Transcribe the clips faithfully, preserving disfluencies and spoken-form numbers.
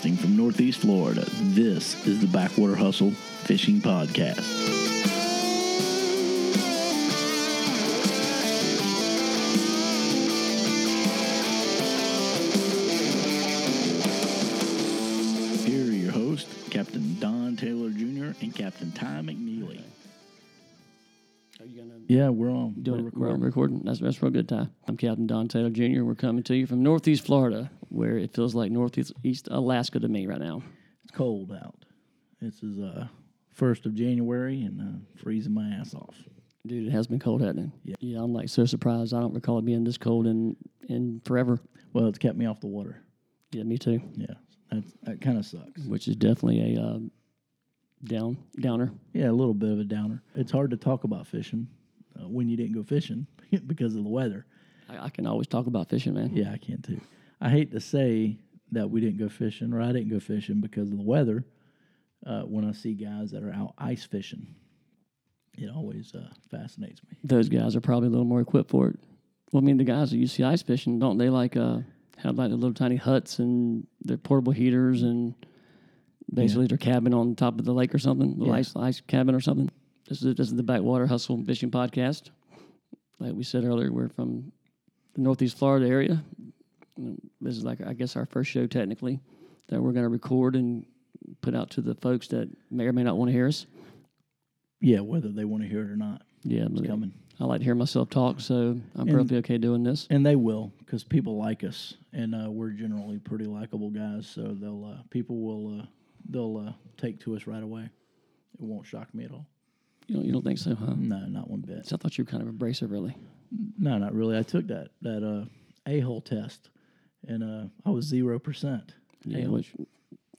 Broadcasting from Northeast Florida, this is the Backwater Hustle Fishing Podcast. Captain Don Taylor Junior and Captain Ty McNeely. Are you gonna? Yeah, we're on. Doing we're recording. We're recording. That's that's real good, Ty. I'm Captain Don Taylor Junior We're coming to you from Northeast Florida, where it feels like Northeast East Alaska to me right now. It's cold out. This is uh first of January and uh, freezing my ass off. Dude, it has been cold, hasn't it? Yeah. Yeah, I'm like so surprised. I don't recall it being this cold in in forever. Well, it's kept me off the water. Yeah, me too. Yeah. That's, that kind of sucks. Which is definitely a uh, down downer. Yeah, a little bit of a downer. It's hard to talk about fishing uh, when you didn't go fishing because of the weather. I, I can always talk about fishing, man. Yeah, I can too. I hate to say that we didn't go fishing or I didn't go fishing because of the weather uh, when I see guys that are out ice fishing. It always uh, fascinates me. Those guys are probably a little more equipped for it. Well, I mean, the guys that you see ice fishing, don't they like... Uh, Have like the little tiny huts and their portable heaters and basically yeah. their cabin on top of the lake or something, little yeah. ice ice cabin or something. This is this is the Backwater Hustle Fishing Podcast. Like we said earlier, we're from the Northeast Florida area. This is like I guess our first show technically that we're going to record and put out to the folks that may or may not want to hear us. Yeah, whether they want to hear it or not. Yeah, it's coming. I like to hear myself talk, so I'm and, perfectly okay doing this. And they will, because people like us, and uh, we're generally pretty likable guys, so they'll uh, people will uh, they'll uh, take to us right away. It won't shock me at all. You don't, you don't think so, huh? No, not one bit. So I thought you were kind of abrasive, really. No, not really. I took that that uh, a-hole test, and uh, I was zero percent. Yeah, a-hole. Which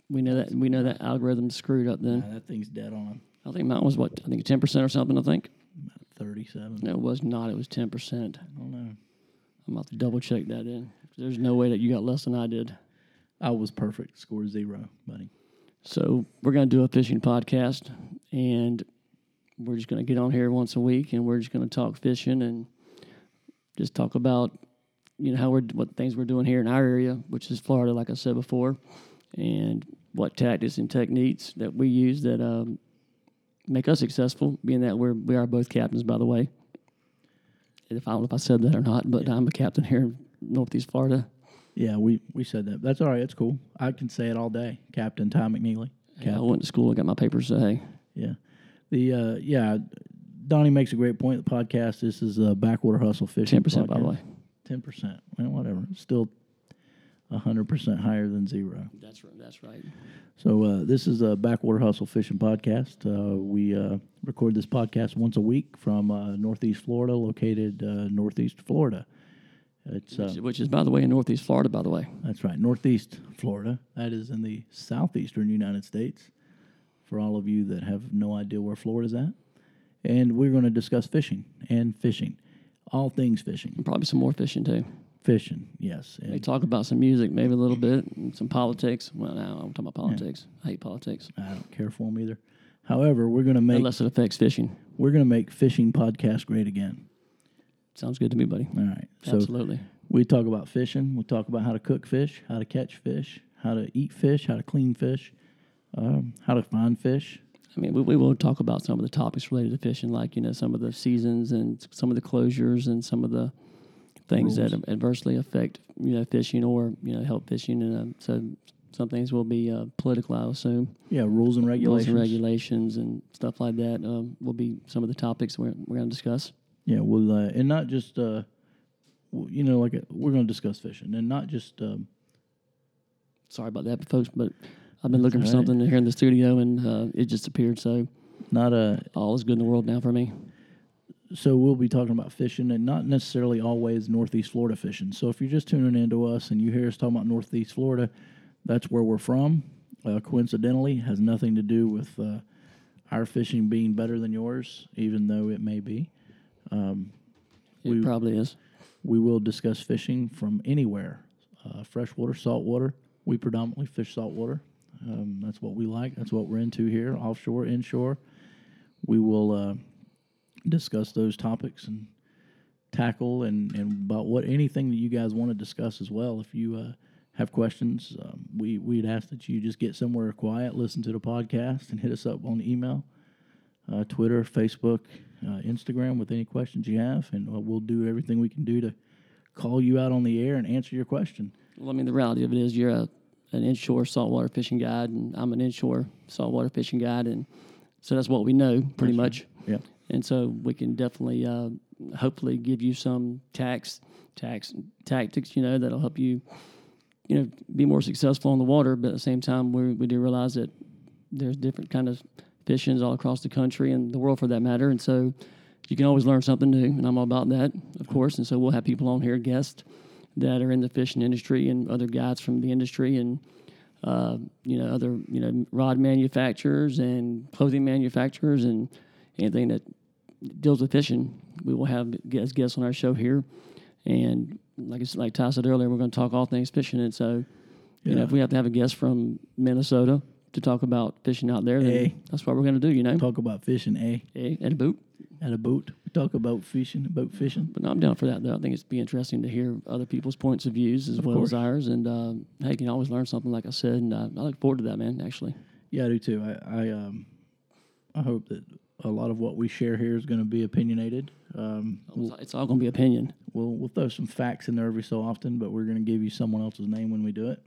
we know that we know that algorithm screwed up. Then nah, that thing's dead on. I think mine was what I think ten percent or something. I think. thirty-seven. No, it was not. It was ten percent. I don't know. I'm about to double check that in. There's no way that you got less than I did. I was perfect. Score zero, buddy. So we're going to do a fishing podcast, and we're just going to get on here once a week, and we're just going to talk fishing and just talk about, you know, how we're what things we're doing here in our area, which is Florida, like I said before, and what tactics and techniques that we use that – um make us successful, being that we're we are both captains, by the way. If I don't know if I said that or not, but yeah. I'm a captain here in Northeast Florida. Yeah, we, we said that. That's all right. That's cool. I can say it all day. Captain Tom McNeely. Captain. Yeah, I went to school. I got my papers. So hey, yeah, the uh, yeah, Donnie makes a great point. The podcast. This is a Backwater Hustle Fishing. Ten percent, by the way. Ten percent. Well, whatever. Still. one hundred percent higher than zero. That's right. That's right. So uh, this is a Backwater Hustle Fishing Podcast. Uh, we uh, record this podcast once a week from uh, Northeast Florida, located uh, Northeast Florida. It's uh, Which is, by the way, in Northeast Florida, by the way. That's right. Northeast Florida. That is in the southeastern United States, for all of you that have no idea where Florida's at. And we're going to discuss fishing and fishing, all things fishing. And probably some more fishing, too. Fishing, yes. And they talk about some music, maybe a little bit, and some politics. Well, no, I'm talking about politics. Yeah. I hate politics. I don't care for them either. However, we're going to make... Unless it affects fishing. We're going to make fishing podcasts great again. Sounds good to me, buddy. All right. Absolutely. So we talk about fishing. We'll talk about how to cook fish, how to catch fish, how to eat fish, how to clean fish, um, how to find fish. I mean, we, we will talk about some of the topics related to fishing, like, you know, some of the seasons and some of the closures and some of the... things rules. That adversely affect, you know, fishing or, you know, help fishing. And uh, so some things will be uh, political, I assume. Yeah, rules and regulations. Rules and regulations and stuff like that um, will be some of the topics we're, we're going to discuss. Yeah, well, uh, and not just, uh, you know, like a, we're going to discuss fishing and not just... Um, Sorry about that, folks, but I've been looking for right. something here in the studio and uh, it just appeared, so not a, all is good in the world now for me. So we'll be talking about fishing and not necessarily always Northeast Florida fishing. So if you're just tuning in to us and you hear us talking about Northeast Florida, that's where we're from. Uh, coincidentally, has nothing to do with uh, our fishing being better than yours, even though it may be. Um, it we, probably is. We will discuss fishing from anywhere, uh, freshwater, saltwater. We predominantly fish saltwater. Um, that's what we like. That's what we're into here, offshore, inshore. We will... Uh, discuss those topics and tackle and, and about what anything that you guys want to discuss as well. If you uh, have questions, um, we, we'd ask that you just get somewhere quiet, listen to the podcast, and hit us up on email, uh, Twitter, Facebook, uh, Instagram with any questions you have, and uh, we'll do everything we can do to call you out on the air and answer your question. Well, I mean, the reality of it is you're a, an inshore saltwater fishing guide, and I'm an inshore saltwater fishing guide, and so that's what we know pretty much. Yeah. And so we can definitely uh, hopefully give you some tax, tax tactics, you know, that'll help you, you know, be more successful on the water. But at the same time, we we do realize that there's different kind of fishings all across the country and the world for that matter. And so you can always learn something new, and I'm all about that, of course. And so we'll have people on here, guests that are in the fishing industry and other guides from the industry and, uh, you know, other, you know, rod manufacturers and clothing manufacturers and anything that deals with fishing, we will have as guests on our show here. And like I said, like Ty said earlier, we're going to talk all things fishing. And so, yeah. you know, if we have to have a guest from Minnesota to talk about fishing out there, then hey. that's what we're going to do, you know. Talk about fishing, eh? eh? At a boat. At a boat. Talk about fishing, about fishing. But no, I'm down for that, though. I think it'd be interesting to hear other people's points of views as of well course. as ours. And, uh, hey, you can always learn something, like I said. And uh, I look forward to that, man, actually. Yeah, I do, too. I, I, um, I hope that a lot of what we share here is going to be opinionated. Um, we'll, it's all going to be opinion. We'll we'll throw some facts in there every so often, but we're going to give you someone else's name when we do it.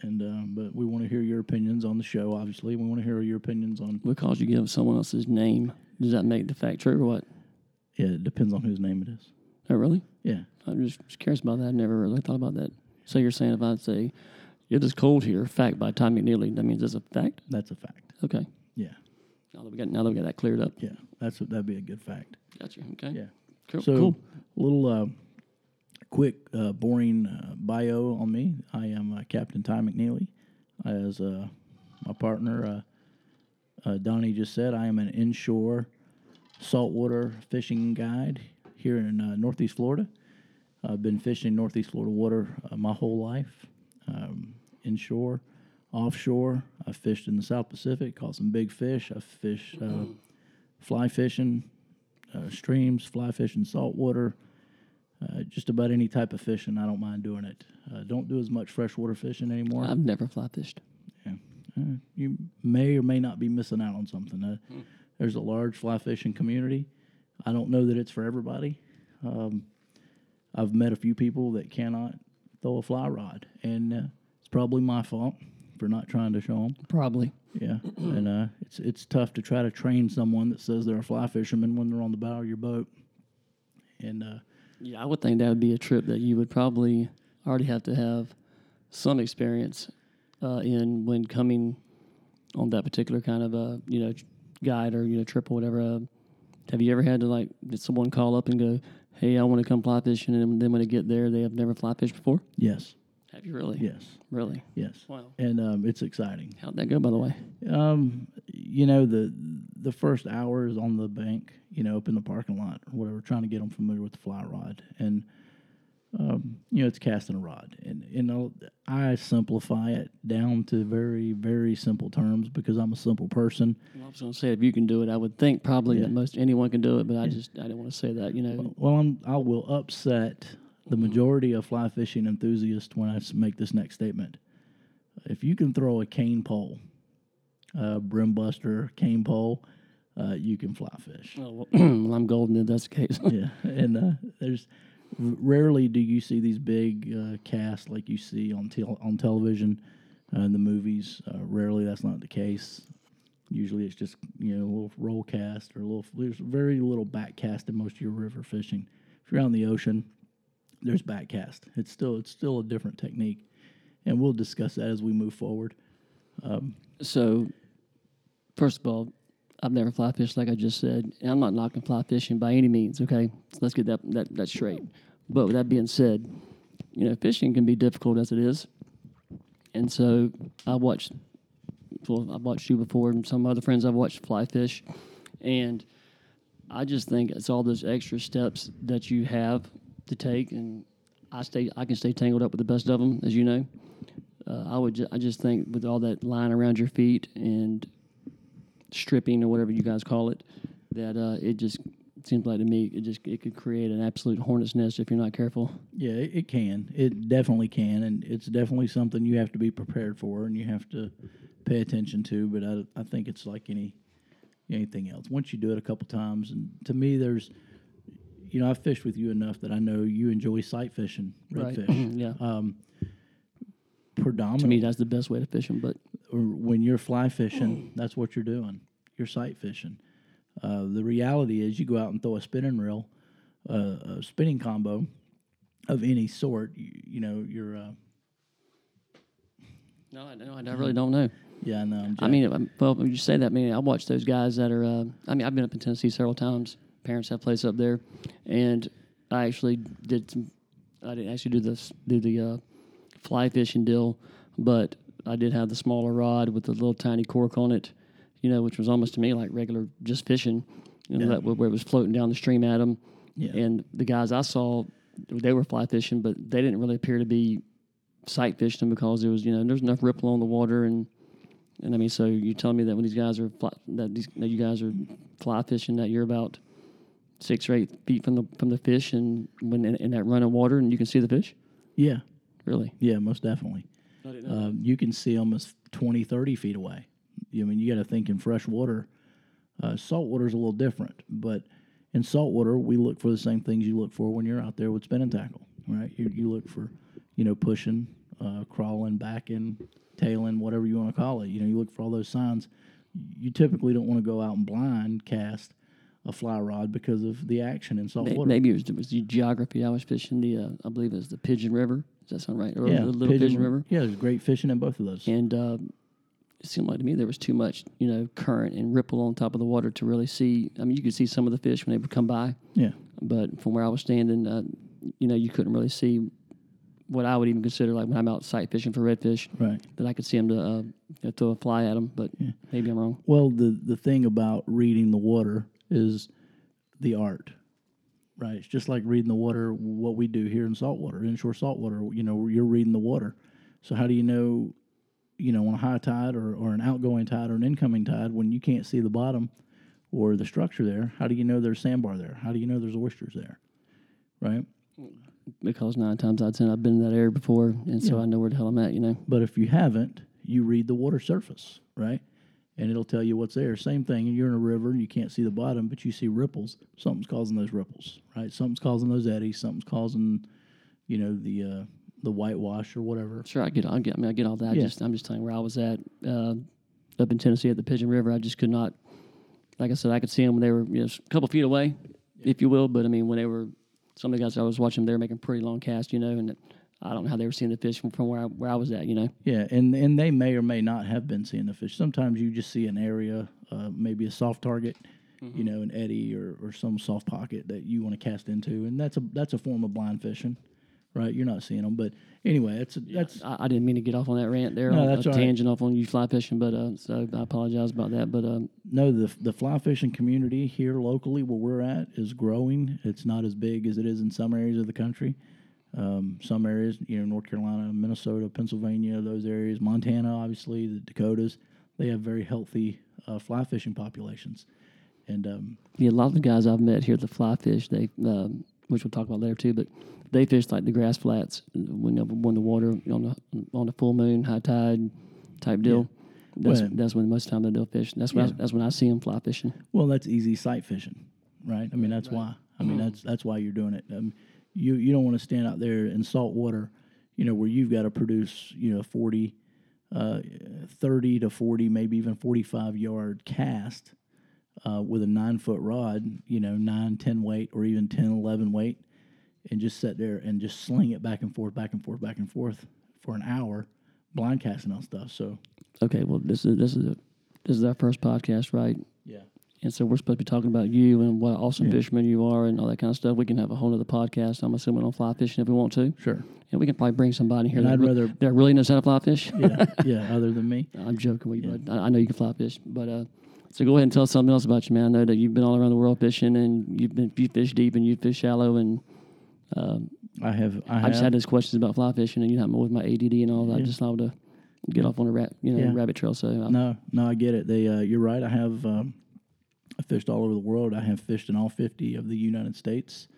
And uh, but we want to hear your opinions on the show. Obviously, we want to hear your opinions on. Because you give someone else's name, does that make the fact true or what? Yeah, it depends on whose name it is. Oh, really? Yeah, I'm just, just curious about that. I never really thought about that. So you're saying if I say it is cold here, fact by Tom McNeely, that means it's a fact. That's a fact. Okay. Yeah. Now that we got now that we got that cleared up. Yeah, that's that'd be a good fact. Gotcha. Okay. Yeah. Cool. So, cool. A little uh, quick, uh, boring uh, bio on me. I am uh, Captain Ty McNeely. As uh, my partner uh, uh, Donnie just said, I am an inshore saltwater fishing guide here in uh, Northeast Florida. I've been fishing Northeast Florida water uh, my whole life, um, inshore. Offshore, I fished in the South Pacific, caught some big fish. I fished uh, fly fishing, uh, streams, fly fishing, saltwater, uh, just about any type of fishing. I don't mind doing it. Uh, don't do as much freshwater fishing anymore. I've never fly fished. Yeah. Uh, you may or may not be missing out on something. Uh, mm. There's a large fly fishing community. I don't know that it's for everybody. Um, I've met a few people that cannot throw a fly rod, and uh, it's probably my fault for not trying to show them. Probably. Yeah. And uh, it's it's tough to try to train someone that says they're a fly fisherman when they're on the bow of your boat. And uh, yeah, I would think that would be a trip that you would probably already have to have some experience uh, in when coming on that particular kind of a, you know, guide or, you know, trip or whatever. Uh, have you ever had to, like, did someone call up and go, hey, I want to come fly fishing, and then when they get there, they have never fly fished before? Yes. Have you really? Yes. Really? Yes. Wow. And um, it's exciting. How'd that go, by the way? Um, you know, the the first hour is on the bank, you know, up in the parking lot or whatever, trying to get them familiar with the fly rod. And, um, you know, it's casting a rod. And, you know, I simplify it down to very, very simple terms because I'm a simple person. Well, I was going to say, if you can do it, I would think probably yeah. that most anyone can do it, but yeah. I just I didn't want to say that, you know. Well, well I'm, I will upset the majority of fly fishing enthusiasts when I make this next statement. If you can throw a cane pole, uh, brim buster, cane pole, uh, you can fly fish. Oh, well, well, I'm golden if that's the case. Yeah, and uh, there's rarely do you see these big uh, casts like you see on tel- on television uh, in the movies. Uh, rarely that's not the case. Usually it's just, you know, a little roll cast or a little. There's very little back cast in most of your river fishing. If you're out in the ocean, there's backcast. It's still it's still a different technique, and we'll discuss that as we move forward. Um, so, first of all, I've never fly fished, like I just said, and I'm not knocking fly fishing by any means. Okay, so let's get that that that straight. But with that being said, you know, fishing can be difficult as it is, and so I watched. Well, I watched you before, and some other friends I've watched fly fish, and I just think it's all those extra steps that you have to take, and I stay. I can stay tangled up with the best of them, as you know. Uh, I would. Ju- I just think with all that line around your feet and stripping or whatever you guys call it, that uh, it just seems like to me it just it could create an absolute hornet's nest if you're not careful. Yeah, it, it can. It definitely can, and it's definitely something you have to be prepared for and you have to pay attention to. But I I think it's like any anything else. Once you do it a couple times, and to me, there's, you know, I've fished with you enough that I know you enjoy sight fishing redfish. Right. Yeah. Um, predominantly, to me, that's the best way to fish them. But when you're fly fishing, that's what you're doing. You're sight fishing. Uh, the reality is you go out and throw a spinning reel, uh, a spinning combo of any sort, you, you know, you're... Uh, no, I, no, I really don't know. Yeah, I know. I mean, I'm, well, when you say that, I mean, I watch those guys that are... Uh, I mean, I've been up in Tennessee several times. Parents have place up there. And I actually did some... I didn't actually do, this, do the uh, fly fishing deal, but I did have the smaller rod with the little tiny cork on it, you know, which was almost to me like regular just fishing, you know, yeah. that where it was floating down the stream at them. Yeah. And the guys I saw, they were fly fishing, but they didn't really appear to be sight fishing because there was, you know, there's enough ripple on the water. And, and I mean, so you're telling me that when these guys are fly, that, these, that you guys are fly fishing, that you're about six or eight feet from the from the fish and when in, in that running water and you can see the fish? Yeah. Really? Yeah, most definitely. I didn't know. Um, you can see them as twenty, thirty feet away. I mean, you got to think in fresh water. Uh, salt water is a little different, but in salt water, we look for the same things you look for when you're out there with spin and tackle, right? You, you look for, you know, pushing, uh, crawling, backing, tailing, whatever you want to call it. You know, you look for all those signs. You typically don't want to go out and blind cast a fly rod because of the action in salt maybe, water. Maybe it was, it was the geography. I was fishing the, uh, I believe it was the Pigeon River. Does that sound right? Or yeah, the Little Pigeon, Pigeon River. Yeah, there's great fishing in both of those. And, uh, it seemed like to me there was too much, you know, current and ripple on top of the water to really see. I mean, you could see some of the fish when they would come by. Yeah. But from where I was standing, uh, you know, you couldn't really see what I would even consider like when I'm out sight fishing for redfish. Right. That I could see them to uh, to throw a fly at them, but yeah. maybe I'm wrong. Well, the, the thing about reading the water is the art, right? It's just like reading the water, what we do here in saltwater, inshore saltwater. You know, you're reading the water. So how do you know... you know, on a high tide or, or an outgoing tide or an incoming tide, when you can't see the bottom or the structure there, how do you know there's sandbar there? How do you know there's oysters there, right? Because nine times out of ten, I've been in that area before, and so yeah. I know where the hell I'm at, you know. But if you haven't, you read the water surface, right? And it'll tell you what's there. Same thing, you're in a river and you can't see the bottom, but you see ripples. Something's causing those ripples, right? Something's causing those eddies. Something's causing, you know, the... Uh, the whitewash or whatever. Sure, I get. I get. I mean, I get all that. Yeah. I just, I'm just telling you where I was at uh, up in Tennessee at the Pigeon River. I just could not. Like I said, I could see them when they were, you know, a couple feet away, yeah. if you will. But I mean, when they were, some of the guys I was watching, they were making pretty long casts, you know. And I don't know how they were seeing the fish from, from where I, where I was at, you know. Yeah, and and they may or may not have been seeing the fish. Sometimes you just see an area, uh, maybe a soft target, mm-hmm. you know, an eddy or, or some soft pocket that you want to cast into, and that's a that's a form of blind fishing. Right, you're not seeing them, but anyway, that's that's. I, I didn't mean to get off on that rant there. No, that's all right. Tangent off on you fly fishing, but uh, so I apologize about that. But um, no, the the fly fishing community here locally, where we're at, is growing. It's not as big as it is in some areas of the country. Um, some areas, you know, North Carolina, Minnesota, Pennsylvania, those areas, Montana, obviously, the Dakotas, they have very healthy uh, fly fishing populations, and um, yeah, a lot of the guys I've met here that fly fish, they um, which we'll talk about later too, but. They fished like the grass flats when they won the water on the on the full moon, high tide type deal. Yeah. That's well, that's when most of the time they do fish. That's when yeah. I, that's when I see them fly fishing. Well, that's easy sight fishing, right? I mean, that's right. why. I mean, mm-hmm. that's that's why you're doing it. Um, you you don't want to stand out there in salt water, you know, where you've got to produce, you know, forty, uh, thirty to forty, maybe even forty-five yard cast uh, with a nine foot rod, you know, nine, ten weight, or even ten, eleven weight. And just sit there and just sling it back and forth, back and forth, back and forth for an hour, blind casting on stuff. So, okay, well, this is this is a, this is our first podcast, right? Yeah. And so we're supposed to be talking about you and what an awesome yeah. fisherman you are and all that kind of stuff. We can have a whole other podcast. I'm assuming on fly fishing if we want to. Sure. And we can probably bring somebody here. And that I'd re- rather that really knows how to fly fish. Yeah, yeah. Other than me, I'm joking with you. Yeah. But I, I know you can fly fish, but. uh So go ahead and tell us something else about you, man. I know that you've been all around the world fishing, and you've been you fish deep and you fish shallow and. Um, I have. I, I have. just had those questions about fly fishing, and you know, I'm with my A D D and all. Yeah. I just love to get off on a rat, you know, yeah. rabbit trail. So I'm, no, no, I get it. They, uh, you're right. I have. Um, I fished all over the world. I have fished in all fifty of the United States,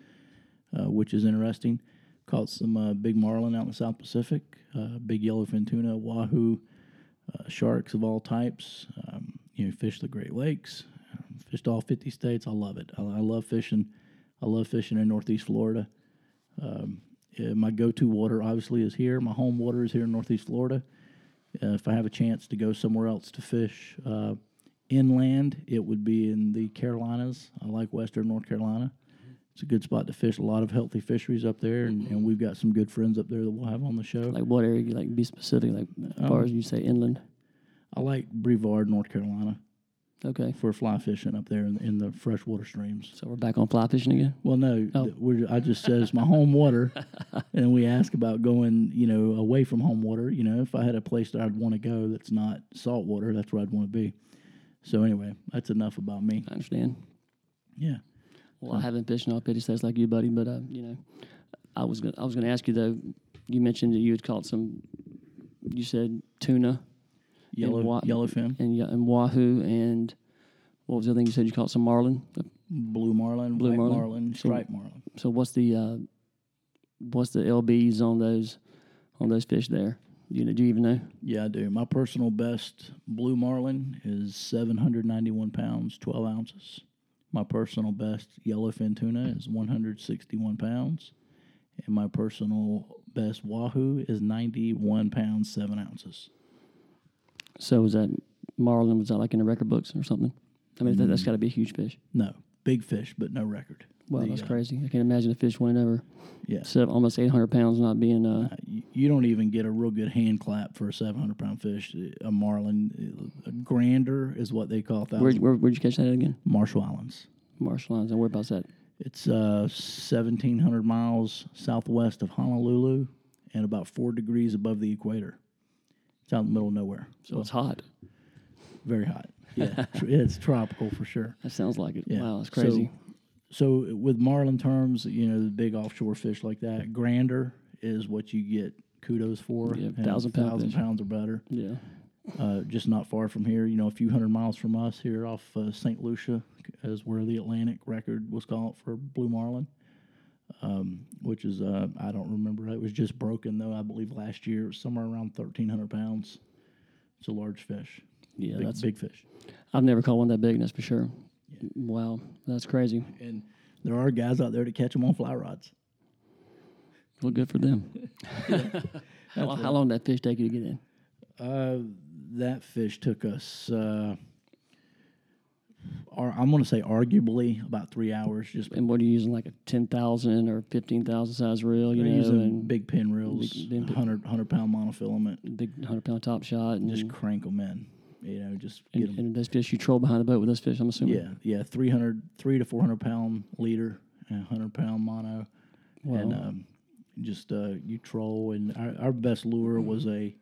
uh, which is interesting. Caught some uh, big marlin out in the South Pacific, uh, big yellowfin tuna, wahoo, uh, sharks of all types. Um, you know, fished the Great Lakes, fished all fifty states. I love it. I, I love fishing. I love fishing in Northeast Florida. Um, yeah, my go-to water, obviously, is here. My home water is here in Northeast Florida. Uh, if I have a chance to go somewhere else to fish uh, inland, it would be in the Carolinas. I like western North Carolina. It's a good spot to fish. A lot of healthy fisheries up there, and, and we've got some good friends up there that we'll have on the show. Like what area? Like be specific. Like as far um, as you say inland. I like Brevard, North Carolina. Okay. For fly fishing up there in, in the freshwater streams. So we're back on fly fishing again? Well, no. Oh. Th- we're, I just said it's my home water, and we ask about going, you know, away from home water. You know, if I had a place that I'd want to go that's not salt water, that's where I'd want to be. So anyway, that's enough about me. I understand. Yeah. Well, I haven't fished in all fifty states like you, buddy, but, uh, you know, I was gonna, I was going to ask you, though, you mentioned that you had caught some, you said tuna. Yellow, wa- yellowfin. And, and wahoo, and what was the other thing you said? You caught some marlin? Blue marlin, Blue white marlin, marlin striped so, marlin. So what's the uh, what's the L Bs on those on those fish there? You know, do you even know? Yeah, I do. My personal best blue marlin is seven hundred ninety-one pounds, twelve ounces. My personal best yellowfin tuna is one hundred sixty-one pounds. And my personal best wahoo is ninety-one pounds, seven ounces. So was that marlin, was that like in the record books or something? I mean, mm. that, that's got to be a huge fish. No, big fish, but no record. Wow, the, that's uh, crazy. I can't imagine a fish weighing over yeah. seven, almost eight hundred pounds not being... Uh, uh, you, you don't even get a real good hand clap for a seven hundred pound fish. A marlin, a grander is what they call that. Where, where, where'd you catch that again? Marshall Islands. Marshall Islands, and whereabouts that? It's uh, seventeen hundred miles southwest of Honolulu and about four degrees above the equator. It's out in the middle of nowhere. So, so it's hot. Very hot. Yeah. It's tropical for sure. That sounds like it. Yeah. Wow, that's crazy. So, so with marlin terms, you know, the big offshore fish like that, grander is what you get kudos for. Yeah, thousand pounds. Thousand pounds or better. Yeah. Uh, just not far from here, you know, a few hundred miles from us here off uh, Saint Lucia is where the Atlantic record was called for blue marlin. Um, which is, uh, I don't remember. It was just broken, though, I believe last year. It was somewhere around one thousand three hundred pounds. It's a large fish. Yeah, big, that's... Big fish. I've never caught one that big, that's for sure. Yeah. Wow, that's crazy. And there are guys out there to catch them on fly rods. Well, good for them. Yeah, how, right. how long did that fish take you to get in? Uh, that fish took us... Uh, Or I'm going to say arguably about three hours. Just and what are you using, like a ten thousand or fifteen thousand size reel? You know, using and big pin reels, big, one hundred, one hundred pound monofilament. Big one hundred pound top shot. And just crank them in. You know, just get and, them. And those fish you troll behind the boat with those fish, I'm assuming? Yeah, yeah, three hundred, three to four hundred pound leader, and one hundred pound mono. Wow. And um, just uh, you troll. And our, our best lure was a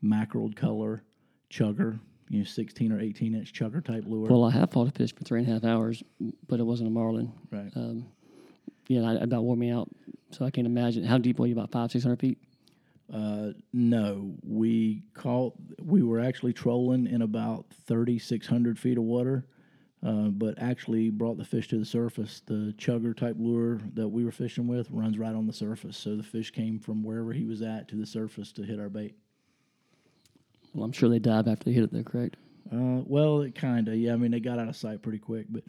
mackerel color chugger. You know, sixteen or eighteen inch chugger type lure. Well, I have caught a fish for three and a half hours, but it wasn't a marlin. Right. Um, yeah, it about wore me out, so I can't imagine. How deep were you? About five, six hundred feet? Uh, no, we caught. We were actually trolling in about thirty six hundred feet of water, uh, but actually brought the fish to the surface. The chugger type lure that we were fishing with runs right on the surface, so the fish came from wherever he was at to the surface to hit our bait. Well, I'm sure they dive after they hit it, though, correct? Uh, well, it kind of, yeah. I mean, they got out of sight pretty quick, but,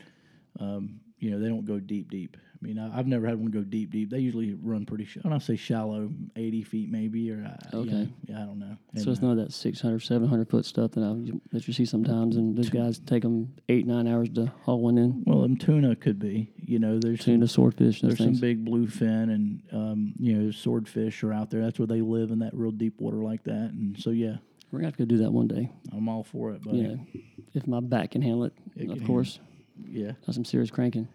um, you know, they don't go deep, deep. I mean, I, I've never had one go deep, deep. They usually run pretty shallow. When I say shallow, eighty feet maybe, or I, okay. You know, yeah, I don't know. And so it's none of that six hundred, seven hundred foot stuff that, I, that you see sometimes, and those guys take them eight, nine hours to haul one in. Well, them tuna could be. You know, there's tuna, some, swordfish, those there's things. Some big bluefin and, um, you know, swordfish are out there. That's where they live, in that real deep water like that, and so, yeah. We're going to have to go do that one day. I'm all for it, buddy. Yeah. If my back can handle it, it of can, course. Yeah. That's some serious cranking.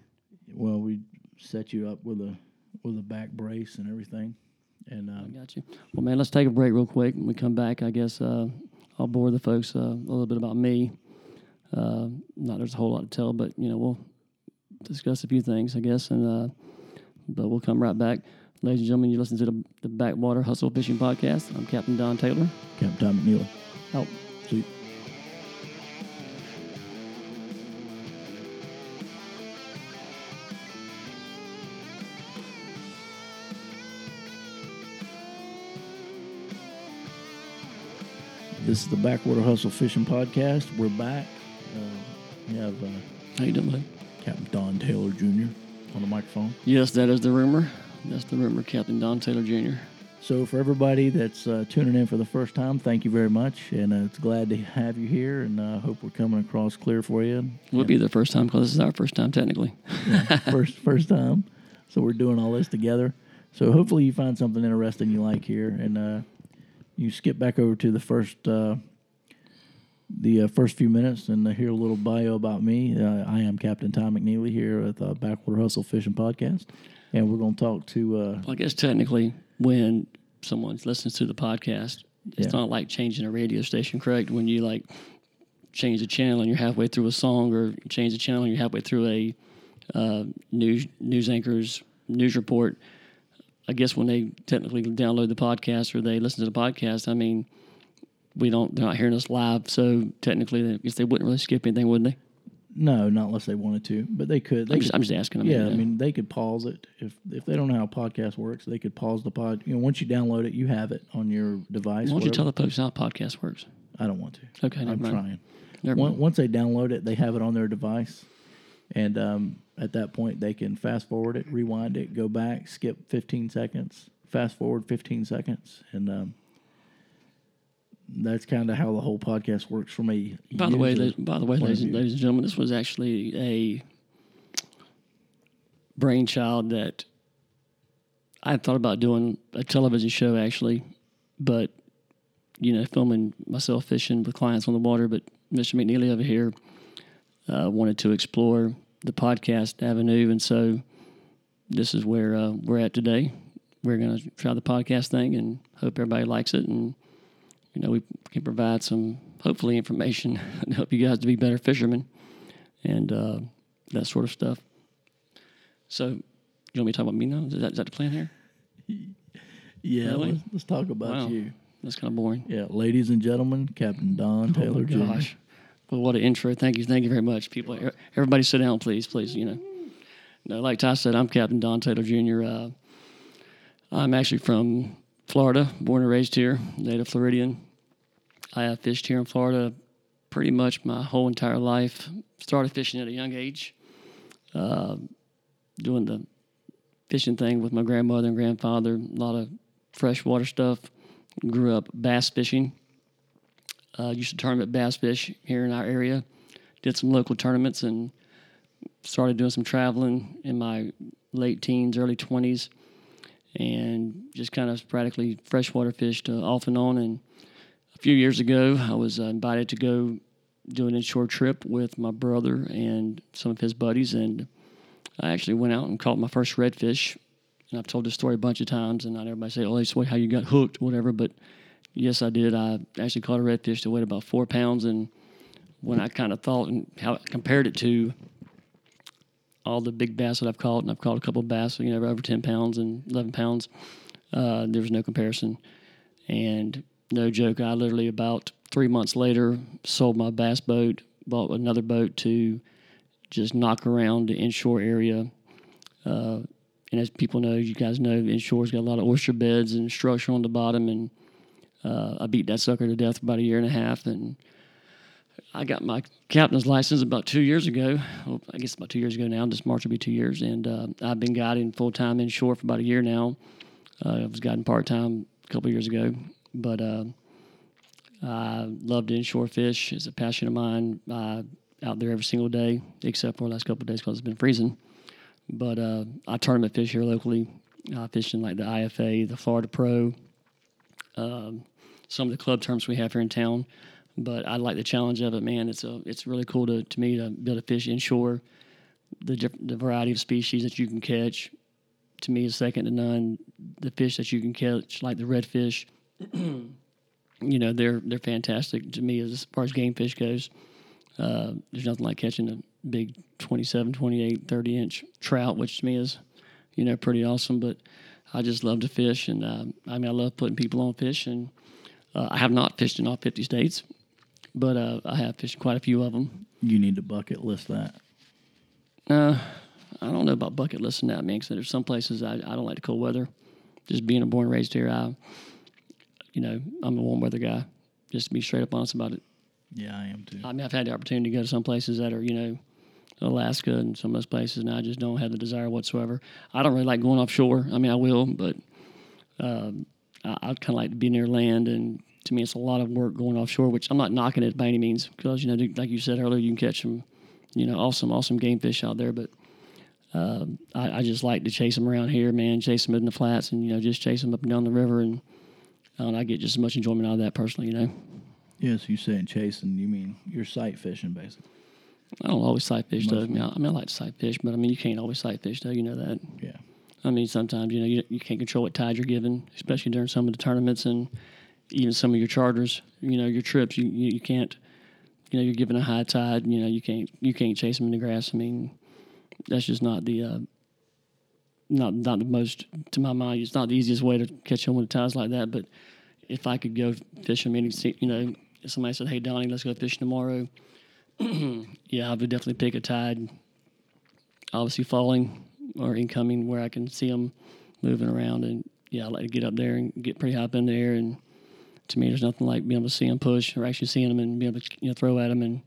Well, we set you up with a with a back brace and everything. And uh, I got you. Well, man, let's take a break real quick. When we come back, I guess uh, I'll bore the folks uh, a little bit about me. Uh, not there's a whole lot to tell, but, you know, we'll discuss a few things, I guess. And uh, but we'll come right back. Ladies and gentlemen, you listen to the, the Backwater Hustle Fishing Podcast. I'm Captain Don Taylor. Captain Tom McNeely. Out. See you. This is the Backwater Hustle Fishing Podcast. We're back. Uh, we have uh, how you doing, buddy? Captain Don Taylor Junior on the microphone. Yes, that is the rumor. That's the rumor, Captain Don Taylor Junior So for everybody that's uh, tuning in for the first time, thank you very much, and uh, it's glad to have you here, and I uh, hope we're coming across clear for you. We'll and, be the first time, because this is our first time, technically. yeah, first first time, so we're doing all this together. So hopefully you find something interesting you like here, and uh, you skip back over to the first uh, the uh, first few minutes and hear a little bio about me. Uh, I am Captain Ty McNeely here at the Backwater Hustle Fishing Podcast, and we're going to talk to... Uh, well, I guess technically... When someone listens to the podcast, it's yeah. not like changing a radio station, correct? When you, like, change the channel and you're halfway through a song, or change the channel and you're halfway through a uh, news news anchor's news report, I guess when they technically download the podcast or they listen to the podcast, I mean, we don't they're not hearing us live, so technically, I guess they wouldn't really skip anything, would they? No, not unless they wanted to, but they could. They I'm, just, could I'm just asking them. Yeah, I mean, they could pause it. If if they don't know how a podcast works, they could pause the pod. You know, once you download it, you have it on your device. Why don't you tell the folks how a podcast works? I don't want to. Okay, never I'm mind. trying. Never once, mind. once they download it, they have it on their device, and um, at that point, they can fast forward it, rewind it, go back, skip fifteen seconds, fast forward fifteen seconds, and... Um, That's kind of how the whole podcast works for me. By the way, ladies, by the way, ladies and, ladies and gentlemen, this was actually a brainchild that I thought about doing a television show, actually, but you know, filming myself fishing with clients on the water. But Mister McNeely over here uh, wanted to explore the podcast avenue, and so this is where uh, we're at today. We're going to try the podcast thing, and hope everybody likes it, and. You know, we can provide some, hopefully, information and help you guys to be better fishermen and uh, that sort of stuff. So, you want me to talk about me now? Is that, is that the plan here? Yeah, really? let's, let's talk about wow. you. That's kind of boring. Yeah, ladies and gentlemen, Captain Don Taylor Junior Oh, my gosh. Well, what an intro. Thank you. Thank you very much, people. Everybody sit down, please, please, you know. No, like Ty said, I'm Captain Don Taylor Junior Uh, I'm actually from... Florida, born and raised here, native Floridian. I have fished here in Florida pretty much my whole entire life. Started fishing at a young age, uh, doing the fishing thing with my grandmother and grandfather, a lot of freshwater stuff. Grew up bass fishing. Uh, used to tournament bass fish here in our area. Did some local tournaments and started doing some traveling in my late teens, early twenties. And just kind of sporadically freshwater fished uh, off and on. And a few years ago, I was uh, invited to go do an inshore trip with my brother and some of his buddies. And I actually went out and caught my first redfish. And I've told this story a bunch of times, and not everybody say, oh, that's how you got hooked, whatever. But yes, I did. I actually caught a redfish that weighed about four pounds. And when I kind of thought and how I compared it to all the big bass that I've caught, and I've caught a couple of bass, you know, over ten pounds and eleven pounds. Uh, there was no comparison. And no joke, I literally about three months later sold my bass boat, bought another boat to just knock around the inshore area. Uh, and as people know, you guys know, inshore's got a lot of oyster beds and structure on the bottom, and uh, I beat that sucker to death for about a year and a half, and I got my captain's license about two years ago. Well, I guess about two years ago now. This March will be two years. And uh, I've been guiding full-time inshore for about a year now. Uh, I was guiding part-time a couple of years ago. But uh, I love to inshore fish. It's a passion of mine. Uh, out there every single day, except for the last couple of days because it's been freezing. But uh, I tournament fish here locally. I fish in like the I F A, the Florida Pro, um, some of the club tournaments we have here in town. But I like the challenge of it, man. It's a, it's really cool to, to me to be able to fish inshore. The diff- the variety of species that you can catch, to me, is second to none. The fish that you can catch, like the redfish, you know, they're they're fantastic to me as far as game fish goes. Uh, there's nothing like catching a big twenty-seven, twenty-eight, thirty-inch trout, which to me is, you know, pretty awesome. But I just love to fish, and uh, I mean, I love putting people on fish. And uh, I have not fished in all fifty states. But uh, I have fished quite a few of them. You need to bucket list that. Uh, I don't know about bucket listing that, man, because there's some places I, I don't like the cold weather. Just being a born and raised here, I, you know, I'm a warm weather guy. just to be straight up honest about it. Yeah, I am too. I mean, I've had the opportunity to go to some places that are, you know, Alaska and some of those places, and I just don't have the desire whatsoever. I don't really like going offshore. I mean, I will, but um, I, I'd kind of like to be near land, and to me, it's a lot of work going offshore, which I'm not knocking it by any means, because, you know, like you said earlier, you can catch some, you know, awesome, awesome game fish out there, but uh, I, I just like to chase them around here, man, chase them in the flats, and, you know, just chase them up and down the river, and, uh, and I get just as much enjoyment out of that personally, you know. Yes, yeah, so you saying chasing, you mean you're sight fishing, basically. I don't always sight fish, though. I mean I, I mean, I like to sight fish, but, I mean, you can't always sight fish, though. You know that. Yeah. I mean, sometimes, you know, you, you can't control what tide you're given, especially during some of the tournaments and even some of your charters, you know, your trips. You, you, you can't, you know, you're given a high tide. You know, you can't you can't chase them in the grass. I mean, that's just not the, uh, not not the most, to my mind, it's not the easiest way to catch them when the tide's like that. But if I could go fishing, you know, if somebody said, hey, Donnie, let's go fishing tomorrow, yeah, I would definitely pick a tide, obviously falling or incoming, where I can see them moving around. And, yeah, I like to get up there and get pretty high up in the air. And to me, there's nothing like being able to see them push, or actually seeing them and being able to, you know, throw at them. And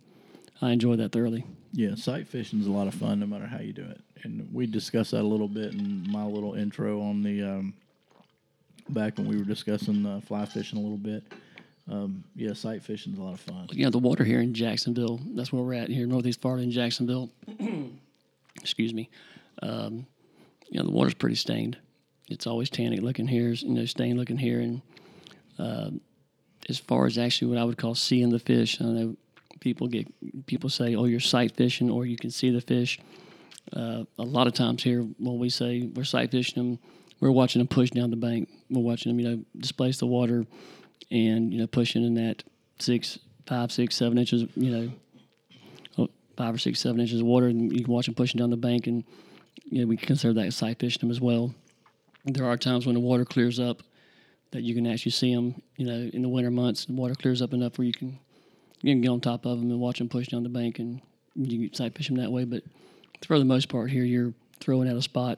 I enjoy that thoroughly. Yeah, sight fishing is a lot of fun no matter how you do it. And we discussed that a little bit in my little intro on the um, back when we were discussing uh, fly fishing a little bit. Um, yeah, sight fishing is a lot of fun. Yeah, the water here in Jacksonville, that's where we're at here, Northeast Florida in Jacksonville. Excuse me. Um, you know, the water's pretty stained. It's always tannic looking here, you know, stained looking here. And uh, as far as actually what I would call seeing the fish, I know people get people say, oh, you're sight fishing or you can see the fish. Uh, a lot of times here when we say we're sight fishing them, we're watching them push down the bank. We're watching them, you know, displace the water. And, you know, pushing in that six, five, six, seven inches, you know, five or six, seven inches of water. And you can watch them pushing down the bank. And, you know, we consider that sight fishing them as well. There are times when the water clears up that you can actually see them, you know, in the winter months. The water clears up enough where you can, you can get on top of them and watch them push down the bank. And you can sight fish them that way. But for the most part here, you're throwing at a spot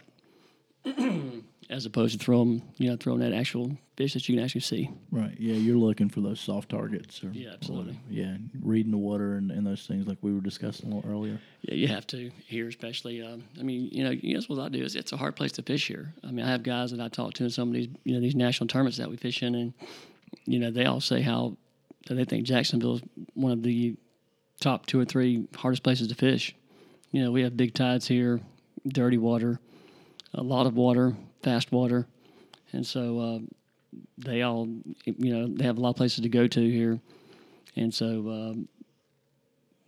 as opposed to throwing, you know, throwing that actual fish that you can actually see. Right, yeah, you're looking for those soft targets. Or, yeah, absolutely. Or, yeah, reading the water and, and those things like we were discussing a little earlier. Yeah, you have to here especially. Um, I mean, you know, that's what I do. Is it's a hard place to fish here. I mean, I have guys that I talk to in some of these, you know, these national tournaments that we fish in, and, you know, they all say how they think Jacksonville is one of the top two or three hardest places to fish. You know, we have big tides here, dirty water, a lot of water, fast water, and so uh, they all, you know, they have a lot of places to go to here, and so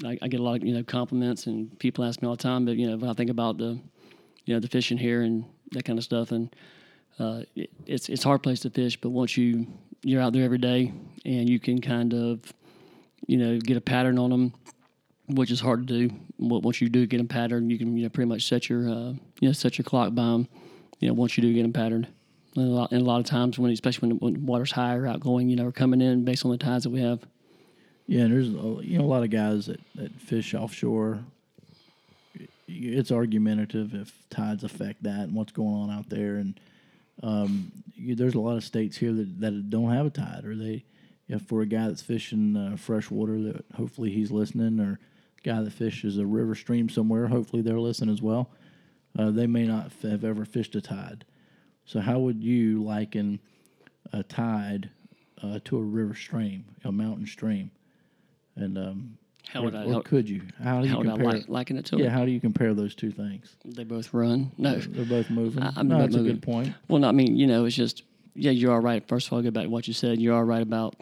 uh, I, I get a lot of, you know, compliments, and people ask me all the time, but, you know, when I think about the, you know, the fishing here and that kind of stuff, and uh, it, it's it's a hard place to fish, but once you, you're out there every day, and you can kind of, you know, get a pattern on them, which is hard to do. Once you do get them patterned, you can, you know, pretty much set your, uh, you know, set your clock by them. You know, once you do get them patterned, and a lot, and a lot of times, when especially when, when the water's higher outgoing, you know, or coming in based on the tides that we have. Yeah, and there's a, you know, a lot of guys that, that fish offshore. It's argumentative if tides affect that and what's going on out there, and um, you, there's a lot of states here that, that don't have a tide, or they, you know, for a guy that's fishing uh, fresh water, that hopefully he's listening, or a guy that fishes a river stream somewhere, hopefully they're listening as well. Uh, they may not f- have ever fished a tide. So how would you liken a tide uh, to a river stream, a mountain stream? And um, how would or, I, or how, could you? How do you how compare? Would I li- liken it to yeah, it? How do you compare those two things? They both run. No. They're both moving. I, I'm no, that's moving. A good point. Well, no, I mean, you know, it's just, yeah, you're all right. First of all, I'll go back to what you said. You're all right about,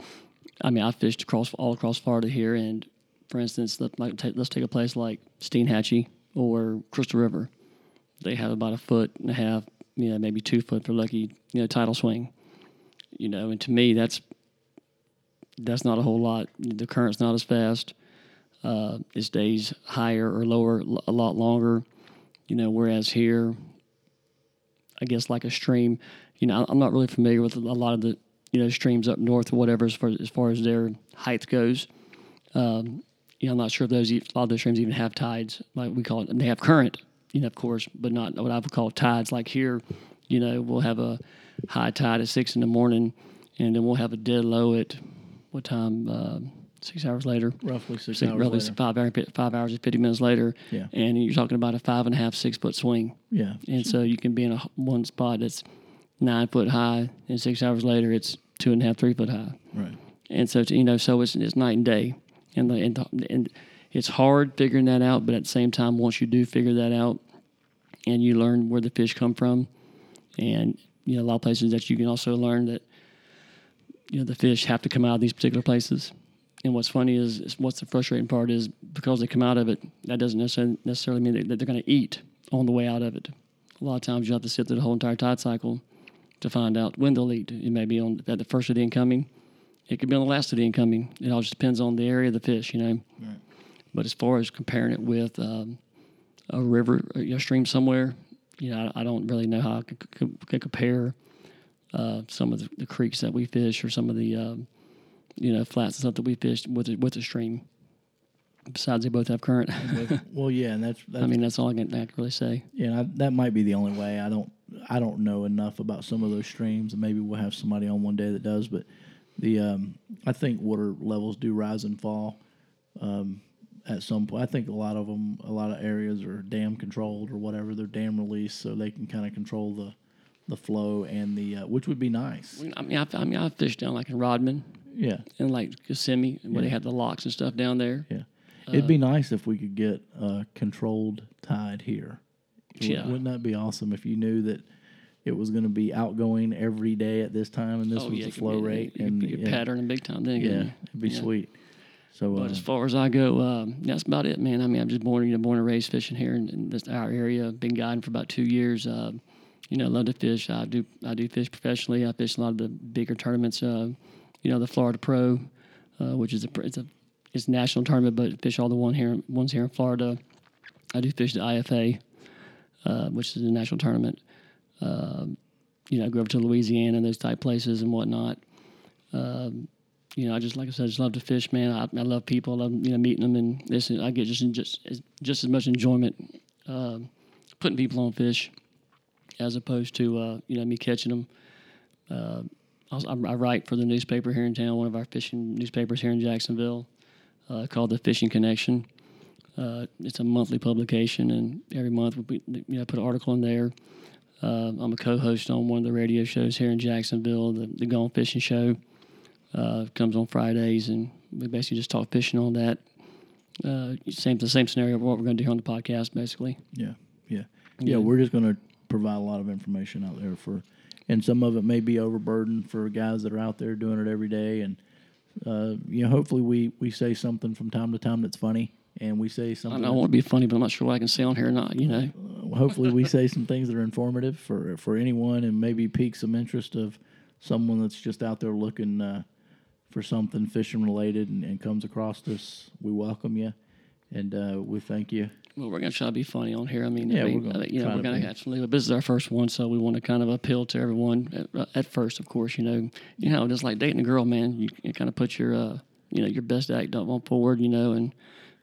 I mean, I fished across all across Florida here. And, for instance, let, like, take, let's take a place like Steinhatchee or Crystal River. They have about a foot and a half, you know, maybe two foot for lucky, you know, tidal swing. You know, and to me, that's that's not a whole lot. The current's not as fast. Uh, it stays higher or lower l- a lot longer. You know, whereas here, I guess like a stream, you know, I'm not really familiar with a lot of the, you know, streams up north or whatever as far as, far as their height goes. Um, you know, I'm not sure if those a lot of those streams even have tides, like we call it, and they have current. You know, of course, but not what I would call tides. Like here, you know, we'll have a high tide at six in the morning, and then we'll have a dead low at what time? Uh, six hours later. Roughly six, six hours roughly later. Roughly five, hour, five hours and fifty minutes later. Yeah. And you're talking about a five and a half, six foot swing. Yeah. And so you can be in a one spot that's nine foot high, and six hours later it's two and a half, three foot high. Right. And so, you know, so it's it's night and day. And the, and, the, and it's hard figuring that out, but at the same time, once you do figure that out and you learn where the fish come from, and, you know, a lot of places that you can also learn that, you know, the fish have to come out of these particular places. And what's funny is, is what's the frustrating part is because they come out of it, that doesn't necessarily, necessarily mean that, that they're going to eat on the way out of it. A lot of times you have to sit through the whole entire tide cycle to find out when they'll eat. It may be on at the first of the incoming. It could be on the last of the incoming. It all just depends on the area of the fish, you know. Right. But as far as comparing it with um, a river, a stream somewhere, you know, I, I don't really know how I could, could, could compare uh, some of the, the creeks that we fish or some of the, um, you know, flats and stuff that we fish with a, with a stream. Besides, they both have current. Well, yeah, and that's, that's... I mean, that's all I can, I can really say. Yeah, I, that might be the only way. I don't I don't know enough about some of those streams, and maybe we'll have somebody on one day that does, but... The um, I think water levels do rise and fall um, at some point. I think a lot of them, a lot of areas are dam controlled or whatever. They're dam released, so they can kind of control the, the flow and the uh, which would be nice. I mean, I, I mean, I fished down like in Rodman, yeah, and like Kissimmee, where yeah. they had the locks and stuff down there. Yeah, uh, it'd be nice if we could get a controlled tide here. Yeah, wouldn't that be awesome if you knew that? It was going to be outgoing every day at this time, and this oh, was yeah, the flow be, rate. It, it and you're yeah. patterning big time then. Yeah, it? it'd be yeah. sweet. So, but uh, as far as I go, um, that's about it, man. I mean, I'm just born, you know, born and raised fishing here in, in this our area. Been guiding for about two years. Uh, you know, love to fish. I do. I do fish professionally. I fish a lot of the bigger tournaments. Uh, you know, the Florida Pro, uh, which is a it's a it's a national tournament, but fish all the one here ones here in Florida. I do fish the I F A, uh, which is a national tournament. Uh, you know, go over to Louisiana and those type places and whatnot. Uh, you know, I just, like I said, I just love to fish, man. I, I love people. I love, you know, meeting them. And this, I get just just just as much enjoyment uh, putting people on fish as opposed to, uh, you know, me catching them. Uh, I, I write for the newspaper here in town, one of our fishing newspapers here in Jacksonville uh, called the Fishing Connection. Uh, it's a monthly publication, and every month we you know, put an article in there. Uh, I'm a co-host on one of the radio shows here in Jacksonville, the, the Gone Fishing Show. Uh, comes on Fridays, and we basically just talk fishing on that. Uh, same the same scenario of what we're going to do here on the podcast, basically. Yeah, yeah. Yeah, yeah we're just going to provide a lot of information out there for, and some of it may be overburdened for guys that are out there doing it every day. And, uh, you know, hopefully we, we say something from time to time that's funny. And we say something. I know I want to be funny, but I'm not sure what I can say on here or not, you know. Uh, hopefully we say some things that are informative for, for anyone and maybe pique some interest of someone that's just out there looking uh, for something fishing-related and, and comes across us. We welcome you, and uh, we thank you. Well, we're going to try to be funny on here. I mean, yeah, I mean we're going you know, to be. Actually, but this is our first one, so we want to kind of appeal to everyone at, at first, of course, you know. You know, just like dating a girl, man, you, you kind of put your, uh, you know, your best act on forward, you know, and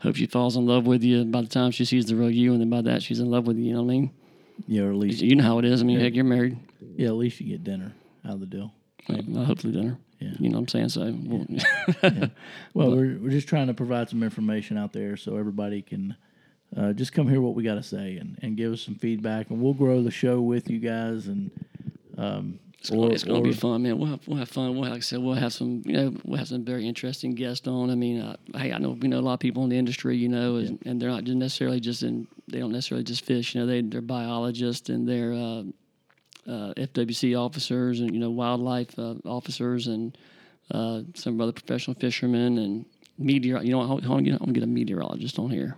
hope she falls in love with you by the time she sees the real you, and then by that she's in love with you. You know what I mean? Yeah, or at least you know how it is. I mean, yeah. heck, you're married. Yeah, at least you get dinner out of the deal. Uh, hopefully dinner. Yeah, you know what I'm saying. So, yeah. yeah. well, but, we're we're just trying to provide some information out there so everybody can uh, just come hear what we got to say and, and give us some feedback, and we'll grow the show with you guys. And um, it's or, gonna, it's gonna or, be fun, man. We'll have, we'll have fun. We'll, like I said, we'll have some, you know, we'll have some very interesting guests on. I mean, uh, hey, I know, you know, a lot of people in the industry, you know, yeah. and, and they're not just necessarily just in, they don't necessarily just fish. You know, they they're biologists and they're uh, uh, F W C officers and you know wildlife uh, officers and uh, some other professional fishermen and meteor. You know, I'm gonna get a meteorologist on here.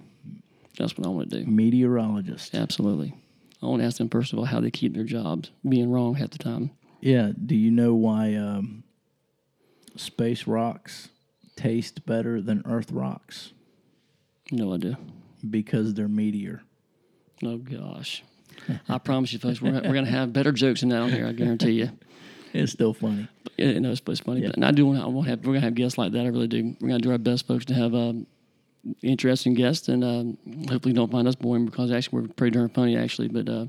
That's what I want to do. Meteorologist. Absolutely. I want to ask them first of all how they keep their jobs, being wrong half the time. Yeah. Do you know why um, space rocks taste better than Earth rocks? No idea. Because they're meteor. Oh, gosh. I promise you, folks, we're, we're going to have better jokes than that on here, I guarantee you. It's still funny. But, you know, it's, it's funny. Yeah. But, and I do want to have, we're going to have guests like that. I really do. We're going to do our best, folks, to have um, interesting guests, and um, hopefully don't find us boring because actually we're pretty darn funny, actually, but... Uh,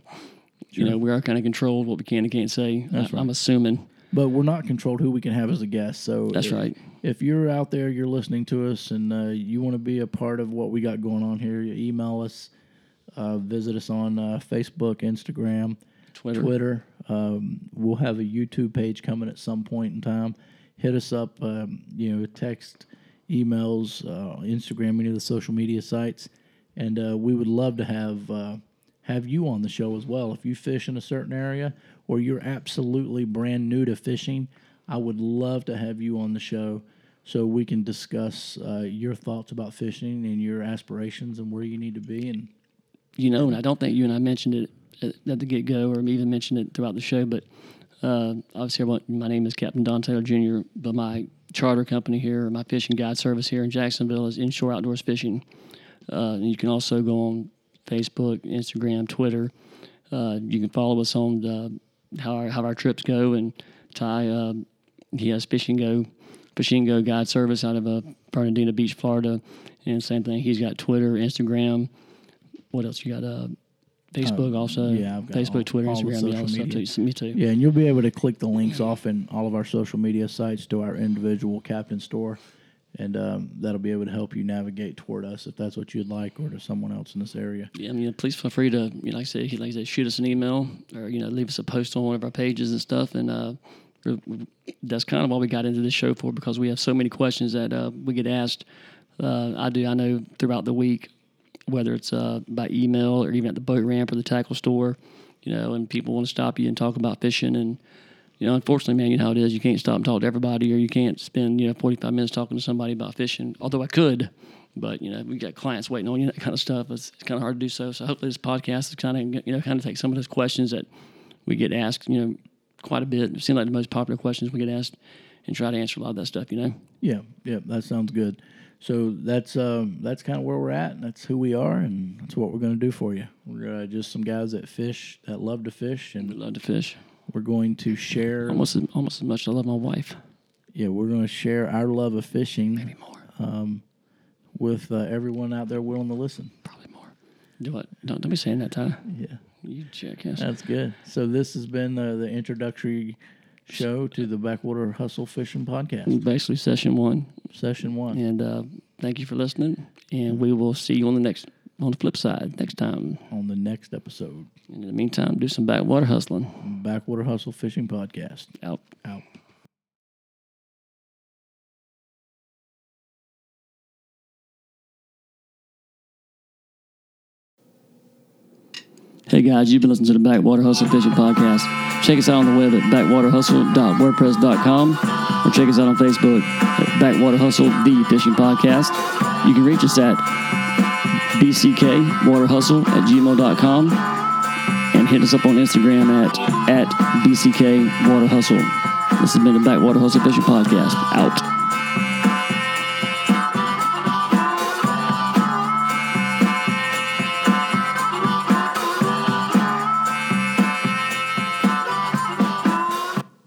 Sure. You know, we are kind of controlled what we can and can't say. I, right. I'm assuming. But we're not controlled who we can have as a guest. So that's if, right. If you're out there, you're listening to us, and uh, you want to be a part of what we got going on here, you email us, uh, visit us on uh, Facebook, Instagram, Twitter. Twitter. Um, we'll have a YouTube page coming at some point in time. Hit us up, um, you know, text, emails, uh, Instagram, any of the social media sites, and uh, we would love to have uh, have you on the show as well. If you fish in a certain area or you're absolutely brand new to fishing, I would love to have you on the show so we can discuss uh, your thoughts about fishing and your aspirations and where you need to be. And you know, and I don't think you and I mentioned it at the get-go or even mentioned it throughout the show, but uh, obviously I want, my name is Captain Don Taylor Junior, but my charter company here, my fishing guide service here in Jacksonville is Inshore Outdoors Fishing. Uh, and you can also go on Facebook, Instagram, Twitter. Uh, you can follow us on the, how our, how our trips go, and Ty, uh, he has Fishing Go, Fishing Go Guide Service out of uh, Fernandina Beach, Florida, and same thing. He's got Twitter, Instagram. What else you got? Uh, Facebook uh, also. Yeah, I've got Facebook, all, Twitter, all Instagram. Yeah, also media. Too. Me too. Yeah, and you'll be able to click the links off in all of our social media sites to our individual captain store, and um, that'll be able to help you navigate toward us if that's what you'd like, or to someone else in this area. Yeah, I mean, please feel free to, you know, like I said, like I said, shoot us an email, or you know, leave us a post on one of our pages and stuff, and uh, that's kind of all we got into this show for, because we have so many questions that uh, we get asked. Uh, I do, I know, throughout the week, whether it's uh, by email or even at the boat ramp or the tackle store, you know, and people want to stop you and talk about fishing. And, you know, unfortunately, man, you know how it is. You can't stop and talk to everybody, or you can't spend, you know, forty-five minutes talking to somebody about fishing, although I could. But, you know, we got clients waiting on you, that kind of stuff. It's, it's kind of hard to do so. So hopefully this podcast is kind of, you know, kind of take some of those questions that we get asked, you know, quite a bit. It seems like the most popular questions we get asked, and try to answer a lot of that stuff, you know? Yeah, yeah, that sounds good. So that's um, that's kind of where we're at, and that's who we are, and that's what we're going to do for you. We're uh, just some guys that fish, that love to fish, and we love to fish. We're going to share almost almost as much as I love my wife. Yeah, we're going to share our love of fishing, maybe more, um, with uh, everyone out there willing to listen. Probably more. Do what? Don't don't be saying that, Tyler. Yeah, you jackass. That's good. So this has been the, the introductory show to the Backwater Hustle Fishing Podcast. Basically session one. Session one. And uh, thank you for listening, and we will see you on the next, on the flip side next time. On the next episode. And in the meantime, do some backwater hustling. Backwater Hustle Fishing Podcast. Out. Out. Hey guys, you've been listening to the Backwater Hustle Fishing Podcast. Check us out on the web at backwater hustle dot wordpress dot com, or check us out on Facebook at Backwater Hustle The Fishing Podcast. You can reach us at b c k water hustle at gmail dot com, and hit us up on Instagram at, at b c k water hustle. This has been the Backwater Hustle Fishing Podcast. Out.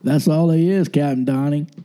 That's all he is, Captain Donnie.